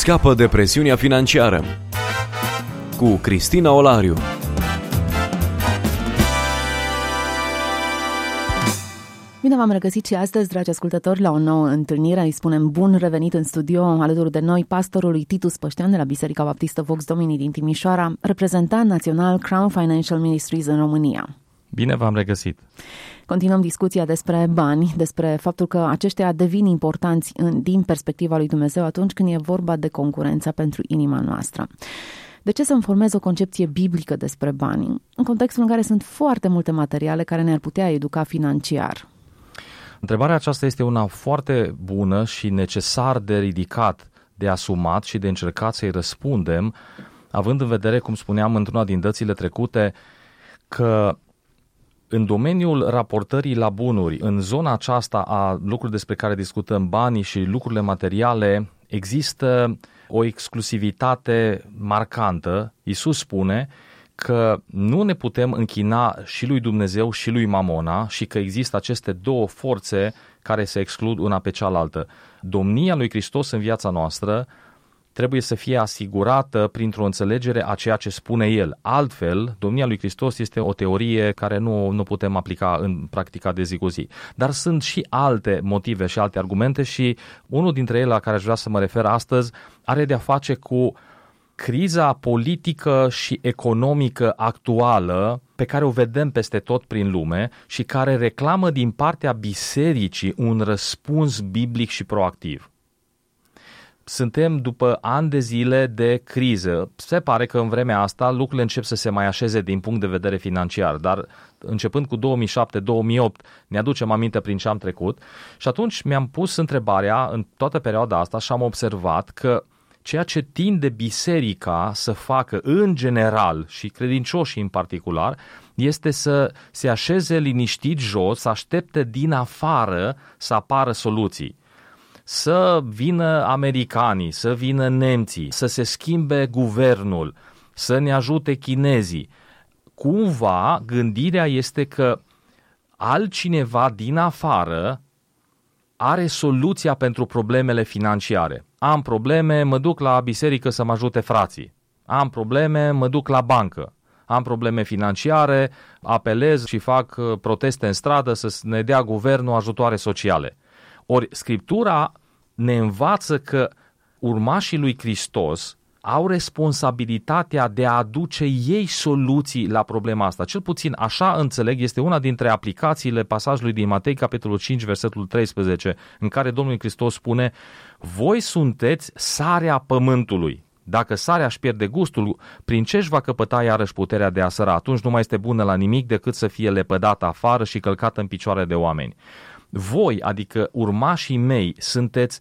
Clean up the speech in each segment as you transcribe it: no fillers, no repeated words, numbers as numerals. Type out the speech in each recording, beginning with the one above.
Scapă de presiunea financiară cu Cristina Olariu. Bine v-am regăsit și astăzi, dragi ascultători, la o nouă întâlnire. Îi spunem bun revenit în studio alături de noi pastorului Titus Păștean de la Biserica Baptistă Vox Dominii din Timișoara, reprezentant național Crown Financial Ministries în România. Bine v-am regăsit! Continuăm discuția despre bani, despre faptul că aceștia devin importanți din perspectiva lui Dumnezeu atunci când e vorba de concurența pentru inima noastră. De ce să-mi formez o concepție biblică despre bani, în contextul în care sunt foarte multe materiale care ne-ar putea educa financiar? Întrebarea aceasta este una foarte bună și necesar de ridicat, de asumat și de încercat să-i răspundem, având în vedere, cum spuneam într-una din dățile trecute, că în domeniul raportării la bunuri, în zona aceasta a lucrurilor despre care discutăm, banii și lucrurile materiale, există o exclusivitate marcantă. Iisus spune că nu ne putem închina și lui Dumnezeu și lui Mamona și că există aceste două forțe care se exclud una pe cealaltă. Domnia lui Hristos în viața noastră trebuie să fie asigurată printr-o înțelegere a ceea ce spune El. Altfel, domnia lui Hristos este o teorie care nu putem aplica în practica de zi cu zi. Dar sunt și alte motive și alte argumente și unul dintre ele la care aș vrea să mă refer astăzi are de-a face cu criza politică și economică actuală pe care o vedem peste tot prin lume și care reclamă din partea bisericii un răspuns biblic și proactiv. Suntem după ani de zile de criză. Se pare că în vremea asta lucrurile încep să se mai așeze din punct de vedere financiar, dar începând cu 2007-2008 ne aducem aminte prin ce am trecut și atunci mi-am pus întrebarea în toată perioada asta și am observat că ceea ce tinde biserica să facă în general și credincioșii în particular este să se așeze liniștit jos, să aștepte din afară să apară soluții. Să vină americanii, să vină nemții, să se schimbe guvernul, să ne ajute chinezii. Cumva gândirea este că altcineva din afară are soluția pentru problemele financiare. Am probleme, mă duc la biserică să mă ajute frații. Am probleme, mă duc la bancă. Am probleme financiare, apelez și fac proteste în stradă să ne dea guvernul ajutoare sociale. Ori Scriptura ne învață că urmașii lui Hristos au responsabilitatea de a aduce ei soluții la problema asta. Cel puțin așa înțeleg, este una dintre aplicațiile pasajului din Matei, capitolul 5, versetul 13, în care Domnul Hristos spune: voi sunteți sarea pământului. Dacă sarea își pierde gustul, prin ce își va căpăta iarăși puterea de a săra? Atunci nu mai este bună la nimic decât să fie lepădată afară și călcată în picioare de oameni. Voi, adică urmașii mei, sunteți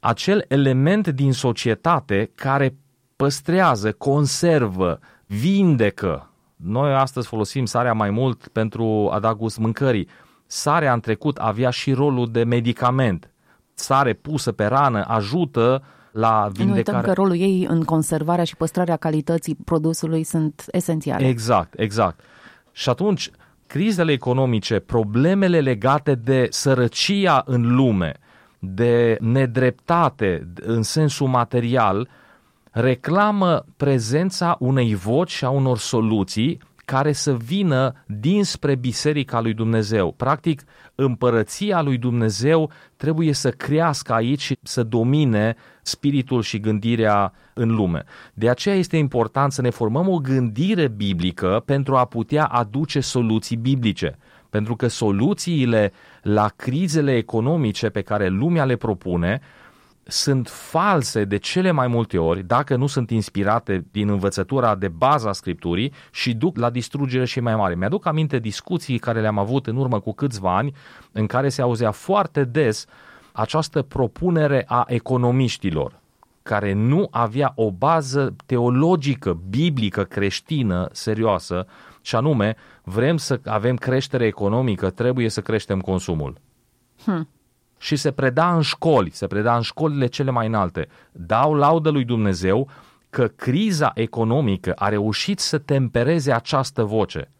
acel element din societate care păstrează, conservă, vindecă. Noi astăzi folosim sarea mai mult pentru a da gust mâncării. Sarea în trecut avea și rolul de medicament. Sare pusă pe rană ajută la vindecare. Nu uităm că rolul ei în conservarea și păstrarea calității produsului sunt esențiale. Exact. Și atunci, crizele economice, problemele legate de sărăcia în lume, de nedreptate în sensul material, reclamă prezența unei voci și a unor soluții care să vină dinspre Biserica lui Dumnezeu. Practic, împărăția lui Dumnezeu trebuie să crească aici și să domine spiritul și gândirea în lume. De aceea este important să ne formăm o gândire biblică pentru a putea aduce soluții biblice. Pentru că soluțiile la crizele economice pe care lumea le propune sunt false de cele mai multe ori dacă nu sunt inspirate din învățătura de bază a Scripturii și duc la distrugere și mai mare. Mi-aduc aminte discuții care le-am avut în urmă cu câțiva ani în care se auzea foarte des această propunere a economiștilor care nu avea o bază teologică, biblică, creștină, serioasă și anume vrem să avem creștere economică, trebuie să creștem consumul. Și se preda în școlile cele mai înalte. Dau laudă lui Dumnezeu că criza economică a reușit să tempereze această voce.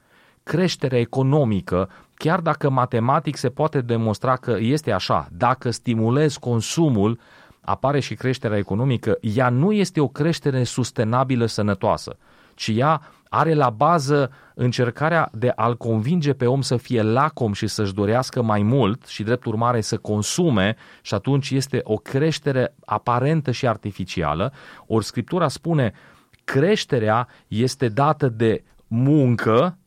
Creșterea economică, chiar dacă matematic se poate demonstra că este așa, dacă stimulezi consumul, apare și creșterea economică, ea nu este o creștere sustenabilă, sănătoasă, ci ea are la bază încercarea de a-l convinge pe om să fie lacom și să-și dorească mai mult și, drept urmare, să consume, și atunci este o creștere aparentă și artificială. Ori Scriptura spune, creșterea este dată de muncă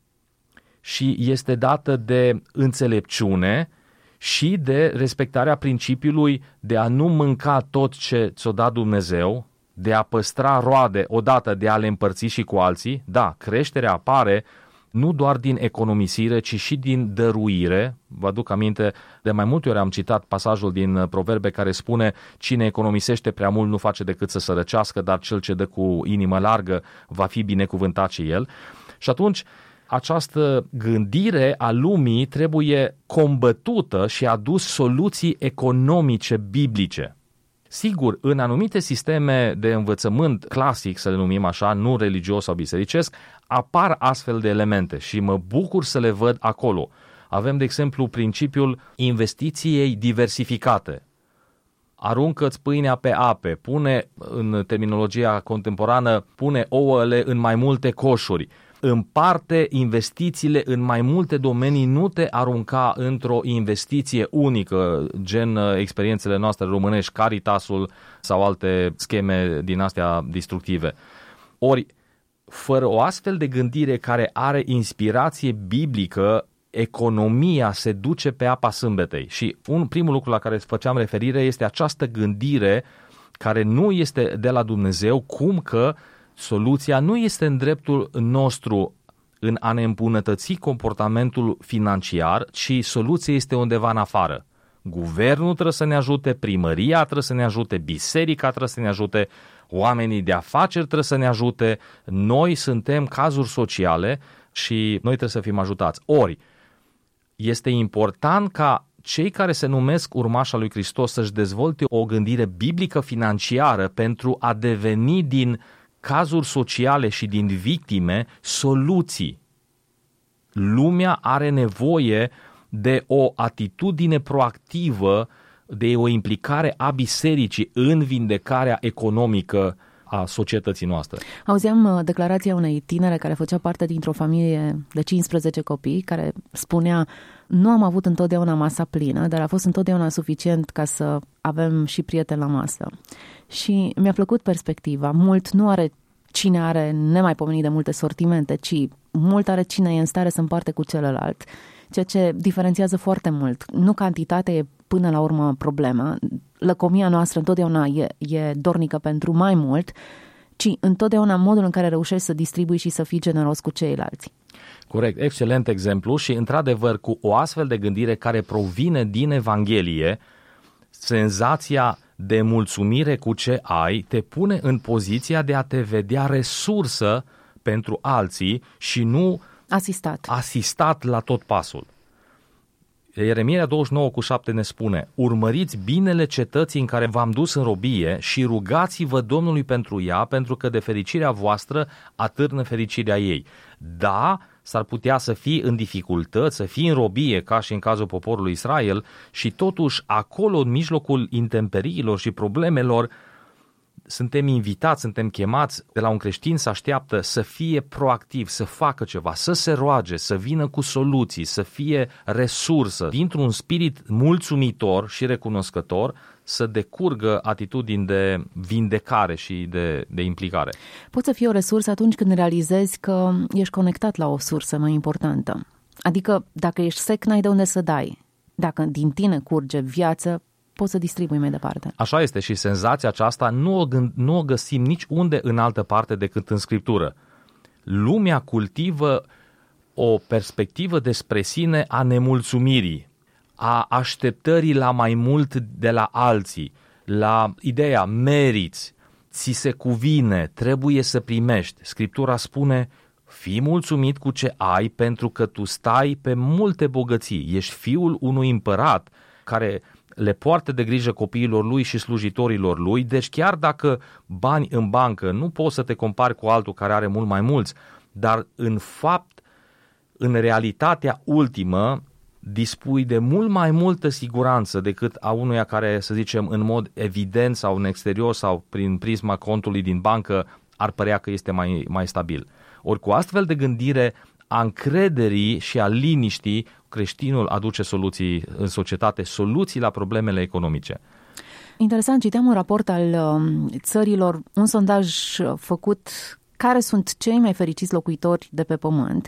și este dată de înțelepciune și de respectarea principiului de a nu mânca tot ce ți-o da Dumnezeu, de a păstra roade odată, de a le împărți și cu alții. Da, creșterea apare nu doar din economisire, ci și din dăruire. Vă aduc aminte, de mai multe ori am citat pasajul din Proverbe care spune: cine economisește prea mult nu face decât să sărăcească, dar cel ce dă cu inimă largă va fi binecuvântat și el. Și atunci această gândire a lumii trebuie combătută și adus soluții economice biblice. Sigur, în anumite sisteme de învățământ clasic, să le numim așa, nu religios sau bisericesc, apar astfel de elemente și mă bucur să le văd acolo. Avem, de exemplu, principiul investiției diversificate. Aruncă-ți pâinea pe ape, pune, în terminologia contemporană, pune ouăle în mai multe coșuri. Împarte investițiile în mai multe domenii, nu te arunca într-o investiție unică, gen experiențele noastre românești, Caritasul sau alte scheme din astea distructive. Ori, fără o astfel de gândire care are inspirație biblică, economia se duce pe apa sâmbetei. Și primul lucru la care făceam referire este această gândire care nu este de la Dumnezeu, cum că soluția nu este în dreptul nostru în a ne îmbunătăți comportamentul financiar, ci soluția este undeva în afară. Guvernul trebuie să ne ajute, primăria trebuie să ne ajute, biserica trebuie să ne ajute, oamenii de afaceri trebuie să ne ajute, noi suntem cazuri sociale și noi trebuie să fim ajutați. Ori, este important ca cei care se numesc urmașa lui Hristos să-și dezvolte o gândire biblică financiară pentru a deveni din cazuri sociale și din victime soluții. Lumea are nevoie de o atitudine proactivă, de o implicare a bisericii în vindecarea economică a societății noastre. Auzeam declarația unei tinere care făcea parte dintr-o familie de 15 copii, care spunea: nu am avut întotdeauna masa plină, dar a fost întotdeauna suficient ca să avem și prieteni la masă. Și mi-a plăcut perspectiva. Mult nu are cine are nemaipomenit de multe sortimente, ci mult are cine e în stare să împarte cu celălalt, ceea ce diferențiază foarte mult. Nu cantitatea e până la urmă problema. Lăcomia noastră întotdeauna e dornică pentru mai mult, ci întotdeauna modul în care reușești să distribui și să fii generos cu ceilalți. Corect, excelent exemplu și, într-adevăr, cu o astfel de gândire care provine din Evanghelie, senzația de mulțumire cu ce ai te pune în poziția de a te vedea resursă pentru alții și nu asistat la tot pasul. Ieremia 29:7 ne spune: urmăriți binele cetății în care v-am dus în robie și rugați-vă Domnului pentru ea, pentru că de fericirea voastră atârnă fericirea ei. Da, s-ar putea să fii în dificultăți, să fii în robie, ca și în cazul poporului Israel, și totuși acolo, în mijlocul intemperiilor și problemelor, suntem invitați, suntem chemați. De la un creștin se așteaptă să fie proactiv, să facă ceva, să se roage, să vină cu soluții, să fie resursă. Dintr-un spirit mulțumitor și recunoscător să decurgă atitudini de vindecare și de implicare. Poți să fii o resursă atunci când realizezi că ești conectat la o sursă mai importantă. Adică dacă ești sec, n-ai de unde să dai. Dacă din tine curge viață, poți să distribui mai departe. Așa este, și senzația aceasta nu o găsim nici unde în altă parte decât în Scriptură. Lumea cultivă o perspectivă despre sine a nemulțumirii, a așteptării la mai mult de la alții, la ideea meriți, ți se cuvine, trebuie să primești. Scriptura spune: fii mulțumit cu ce ai, pentru că tu stai pe multe bogății, ești fiul unui împărat care le poartă de grijă copiilor lui și slujitorilor lui, deci chiar dacă bani în bancă nu poți să te compari cu altul care are mult mai mulți, dar în fapt, în realitatea ultimă, dispui de mult mai multă siguranță decât a unuia care, să zicem, în mod evident sau în exterior sau prin prisma contului din bancă ar părea că este mai stabil. Ori cu astfel de gândire a încrederii și a liniștii, creștinul aduce soluții în societate, soluții la problemele economice. Interesant, citeam un raport al țărilor, un sondaj făcut care sunt cei mai fericiți locuitori de pe pământ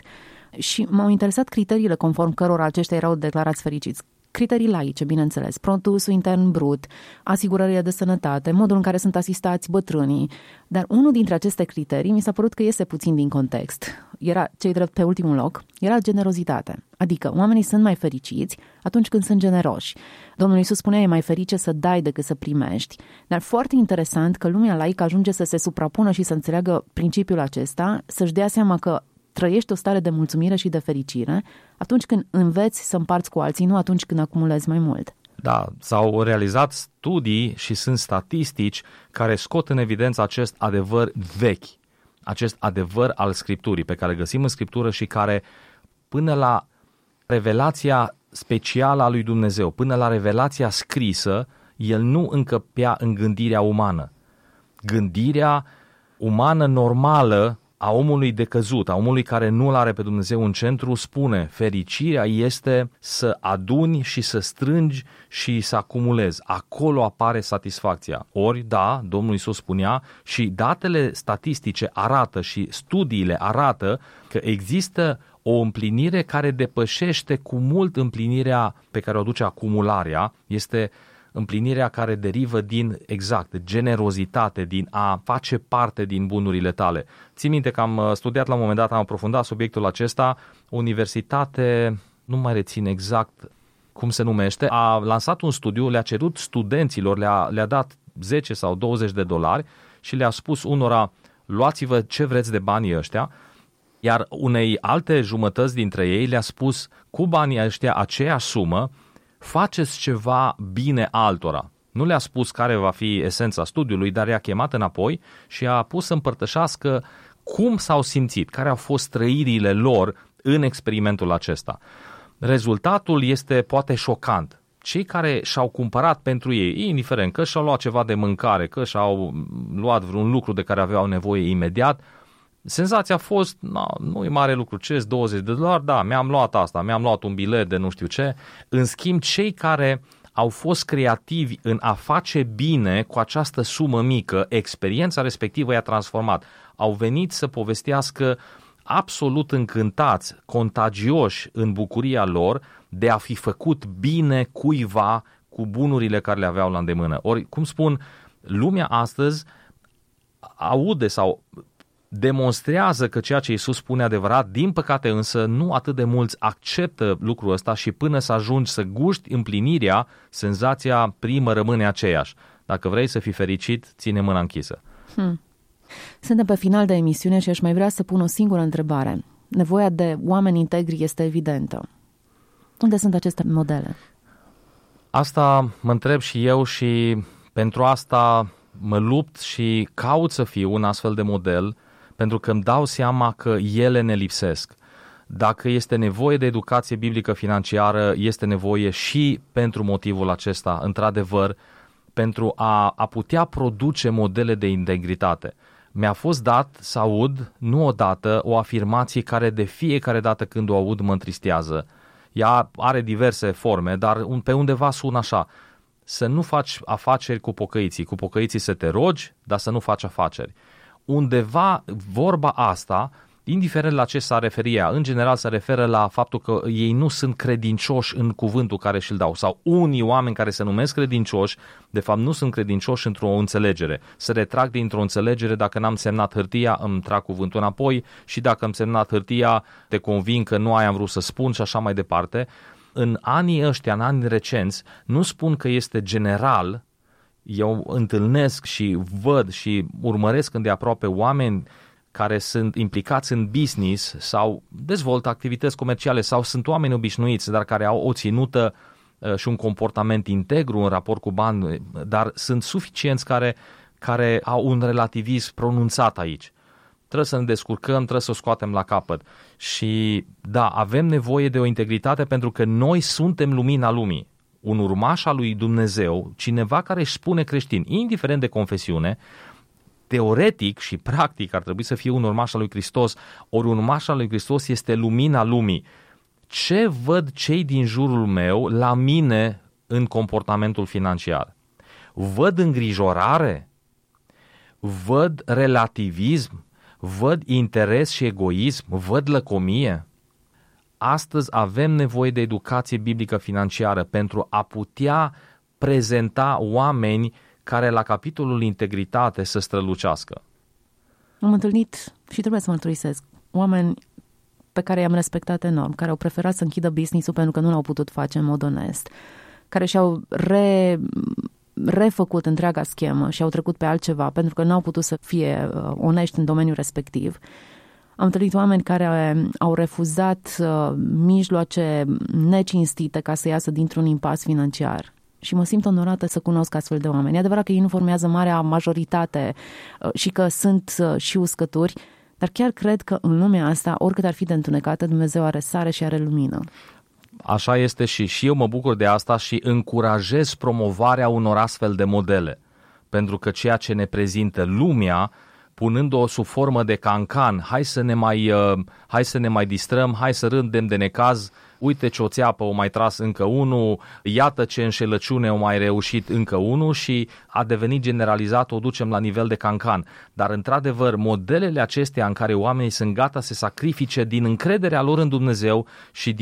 și m-au interesat criteriile conform cărora aceștia erau declarați fericiți. Criterii laice, bineînțeles, produsul intern brut, asigurările de sănătate, modul în care sunt asistați bătrânii, dar unul dintre aceste criterii mi s-a părut că iese puțin din context. Era, ce-i drept, pe ultimul loc, era generozitatea. Adică oamenii sunt mai fericiți atunci când sunt generoși. Domnul Iisus spunea, e mai ferice să dai decât să primești. Dar foarte interesant că lumea laică ajunge să se suprapună și să înțeleagă principiul acesta, să-și dea seama că trăiești o stare de mulțumire și de fericire atunci când înveți să împarți cu alții, nu atunci când acumulezi mai mult. Da, s-au realizat studii și sunt statistici care scot în evidență acest adevăr vechi, acest adevăr al Scripturii pe care găsim în Scriptură și care până la revelația specială a lui Dumnezeu, până la revelația scrisă, el nu încăpea în gândirea umană. Gândirea umană normală a omului decăzut, a omului care nu-L are pe Dumnezeu în centru, spune fericirea este să aduni și să strângi și să acumulezi. Acolo apare satisfacția. Ori, da, Domnul Iisus spunea și datele statistice arată și studiile arată că există o împlinire care depășește cu mult împlinirea pe care o aduce acumularea, este împlinirea care derivă din, exact, generozitate, din a face parte din bunurile tale. Țin minte că am studiat la un moment dat, am aprofundat subiectul acesta, universitate, nu mai rețin exact cum se numește, a lansat un studiu, le-a cerut studenților, le-a dat 10 sau 20 de dolari și le-a spus unora, luați-vă ce vreți de banii ăștia, iar unei alte jumătăți dintre ei le-a spus, cu banii ăștia aceeași sumă, faceți ceva bine altora. Nu le-a spus care va fi esența studiului, dar i-a chemat înapoi și a pus să împărtășească cum s-au simțit, care au fost trăirile lor în experimentul acesta. Rezultatul este poate șocant. Cei care și-au cumpărat pentru ei, indiferent că și-au luat ceva de mâncare, că și-au luat vreun lucru de care aveau nevoie imediat, senzația a fost, nu e mare lucru, ce-s 20 de dolari, da, mi-am luat asta, mi-am luat un bilet de nu știu ce. În schimb, cei care au fost creativi în a face bine cu această sumă mică, experiența respectivă i-a transformat. Au venit să povestească absolut încântați, contagioși în bucuria lor de a fi făcut bine cuiva cu bunurile care le aveau la îndemână. Ori, cum spun, lumea astăzi aude sau demonstrează că ceea ce Iisus spune adevărat, din păcate însă nu atât de mulți acceptă lucrul ăsta și până să ajungi să guști împlinirea, senzația primă rămâne aceeași. Dacă vrei să fii fericit, ține mâna închisă. Suntem pe final de emisiune și aș mai vrea să pun o singură întrebare. Nevoia de oameni integri este evidentă. Unde sunt aceste modele? Asta mă întreb și eu și pentru asta mă lupt și caut să fiu un astfel de model, pentru că îmi dau seama că ele ne lipsesc. Dacă este nevoie de educație biblică financiară, este nevoie și pentru motivul acesta, într-adevăr, pentru a putea produce modele de integritate. Mi-a fost dat să aud, nu odată, o afirmație care de fiecare dată când o aud mă întristează. Ea are diverse forme, dar pe undeva sună așa. Să nu faci afaceri cu pocăiții. Cu pocăiții să te rogi, dar să nu faci afaceri. Undeva vorba asta, indiferent la ce s-a referit ea, în general se referă la faptul că ei nu sunt credincioși în cuvântul care și-l dau. Sau unii oameni care se numesc credincioși, de fapt nu sunt credincioși într-o înțelegere. Se retrag dintr-o înțelegere, dacă n-am semnat hârtia, îmi trag cuvântul înapoi și dacă am semnat hârtia, te convin că nu aia am vrut să spun și așa mai departe. În anii ăștia, în anii recenți, nu spun că este general, eu întâlnesc și văd și urmăresc îndeaproape oameni care sunt implicați în business sau dezvoltă activități comerciale sau sunt oameni obișnuiți, dar care au o ținută și un comportament integru în raport cu bani, dar sunt suficienți care au un relativism pronunțat aici. Trebuie să ne descurcăm, trebuie să o scoatem la capăt. Și da, avem nevoie de o integritate pentru că noi suntem lumina lumii. Un urmaș al lui Dumnezeu, cineva care își spune creștin, indiferent de confesiune, teoretic și practic ar trebui să fie un urmaș al lui Hristos, ori un urmaș al lui Hristos este lumina lumii. Ce văd cei din jurul meu la mine în comportamentul financiar? Văd îngrijorare? Văd relativism? Văd interes și egoism? Văd lăcomie? Astăzi avem nevoie de educație biblică financiară pentru a putea prezenta oameni care la capitolul integritate să strălucească. Am întâlnit, și trebuie să mărturisesc, oameni pe care i-am respectat enorm, care au preferat să închidă business-ul pentru că nu l-au putut face în mod onest, care și-au refăcut întreaga schemă și au trecut pe altceva pentru că nu au putut să fie onești în domeniul respectiv. Am întâlnit oameni care au refuzat mijloace necinstite ca să iasă dintr-un impas financiar. Și mă simt onorată să cunosc astfel de oameni. E adevărat că ei nu formează marea majoritate și că sunt și uscături, dar chiar cred că în lumea asta, oricât ar fi de întunecată, Dumnezeu are sare și are lumină. Așa este și eu mă bucur de asta și încurajez promovarea unor astfel de modele. Pentru că ceea ce ne prezintă lumea, punând-o sub formă de cancan, hai să ne mai distrăm, hai să rândem de necaz, uite ce o țeapă o mai tras încă unul, iată ce înșelăciune o mai reușit încă unul, și a devenit generalizat, o ducem la nivel de cancan. Dar într-adevăr, modelele acestea în care oamenii sunt gata să se sacrifice din încrederea lor în Dumnezeu și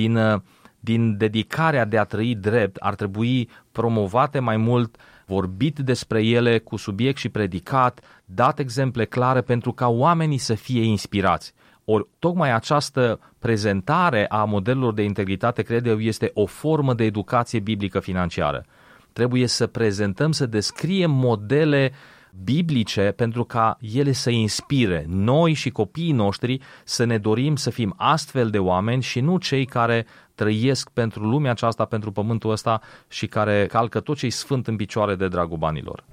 din dedicarea de a trăi drept, ar trebui promovate mai mult, vorbit despre ele cu subiect și predicat, dat exemple clare pentru ca oamenii să fie inspirați. Ori tocmai această prezentare a modelelor de integritate, cred eu, este o formă de educație biblică financiară. Trebuie să prezentăm, să descriem modele biblice pentru ca ele să inspire noi și copiii noștri să ne dorim să fim astfel de oameni și nu cei care trăiesc pentru lumea aceasta, pentru pământul ăsta și care calcă tot ce-i sfânt în picioare de dragul banilor.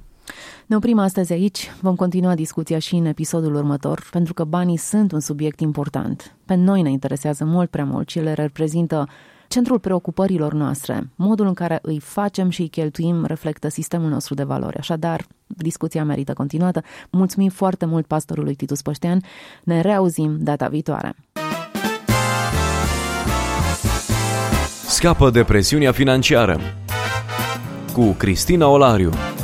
Ne oprim astăzi aici, vom continua discuția și în episodul următor, pentru că banii sunt un subiect important. Pe noi ne interesează mult prea mult și ele reprezintă centrul preocupărilor noastre. Modul în care îi facem și îi cheltuim reflectă sistemul nostru de valori. Așadar, discuția merită continuată. Mulțumim foarte mult pastorului Titus Păștean. Ne reauzim data viitoare. Scapă de presiunea financiară cu Cristina Olariu.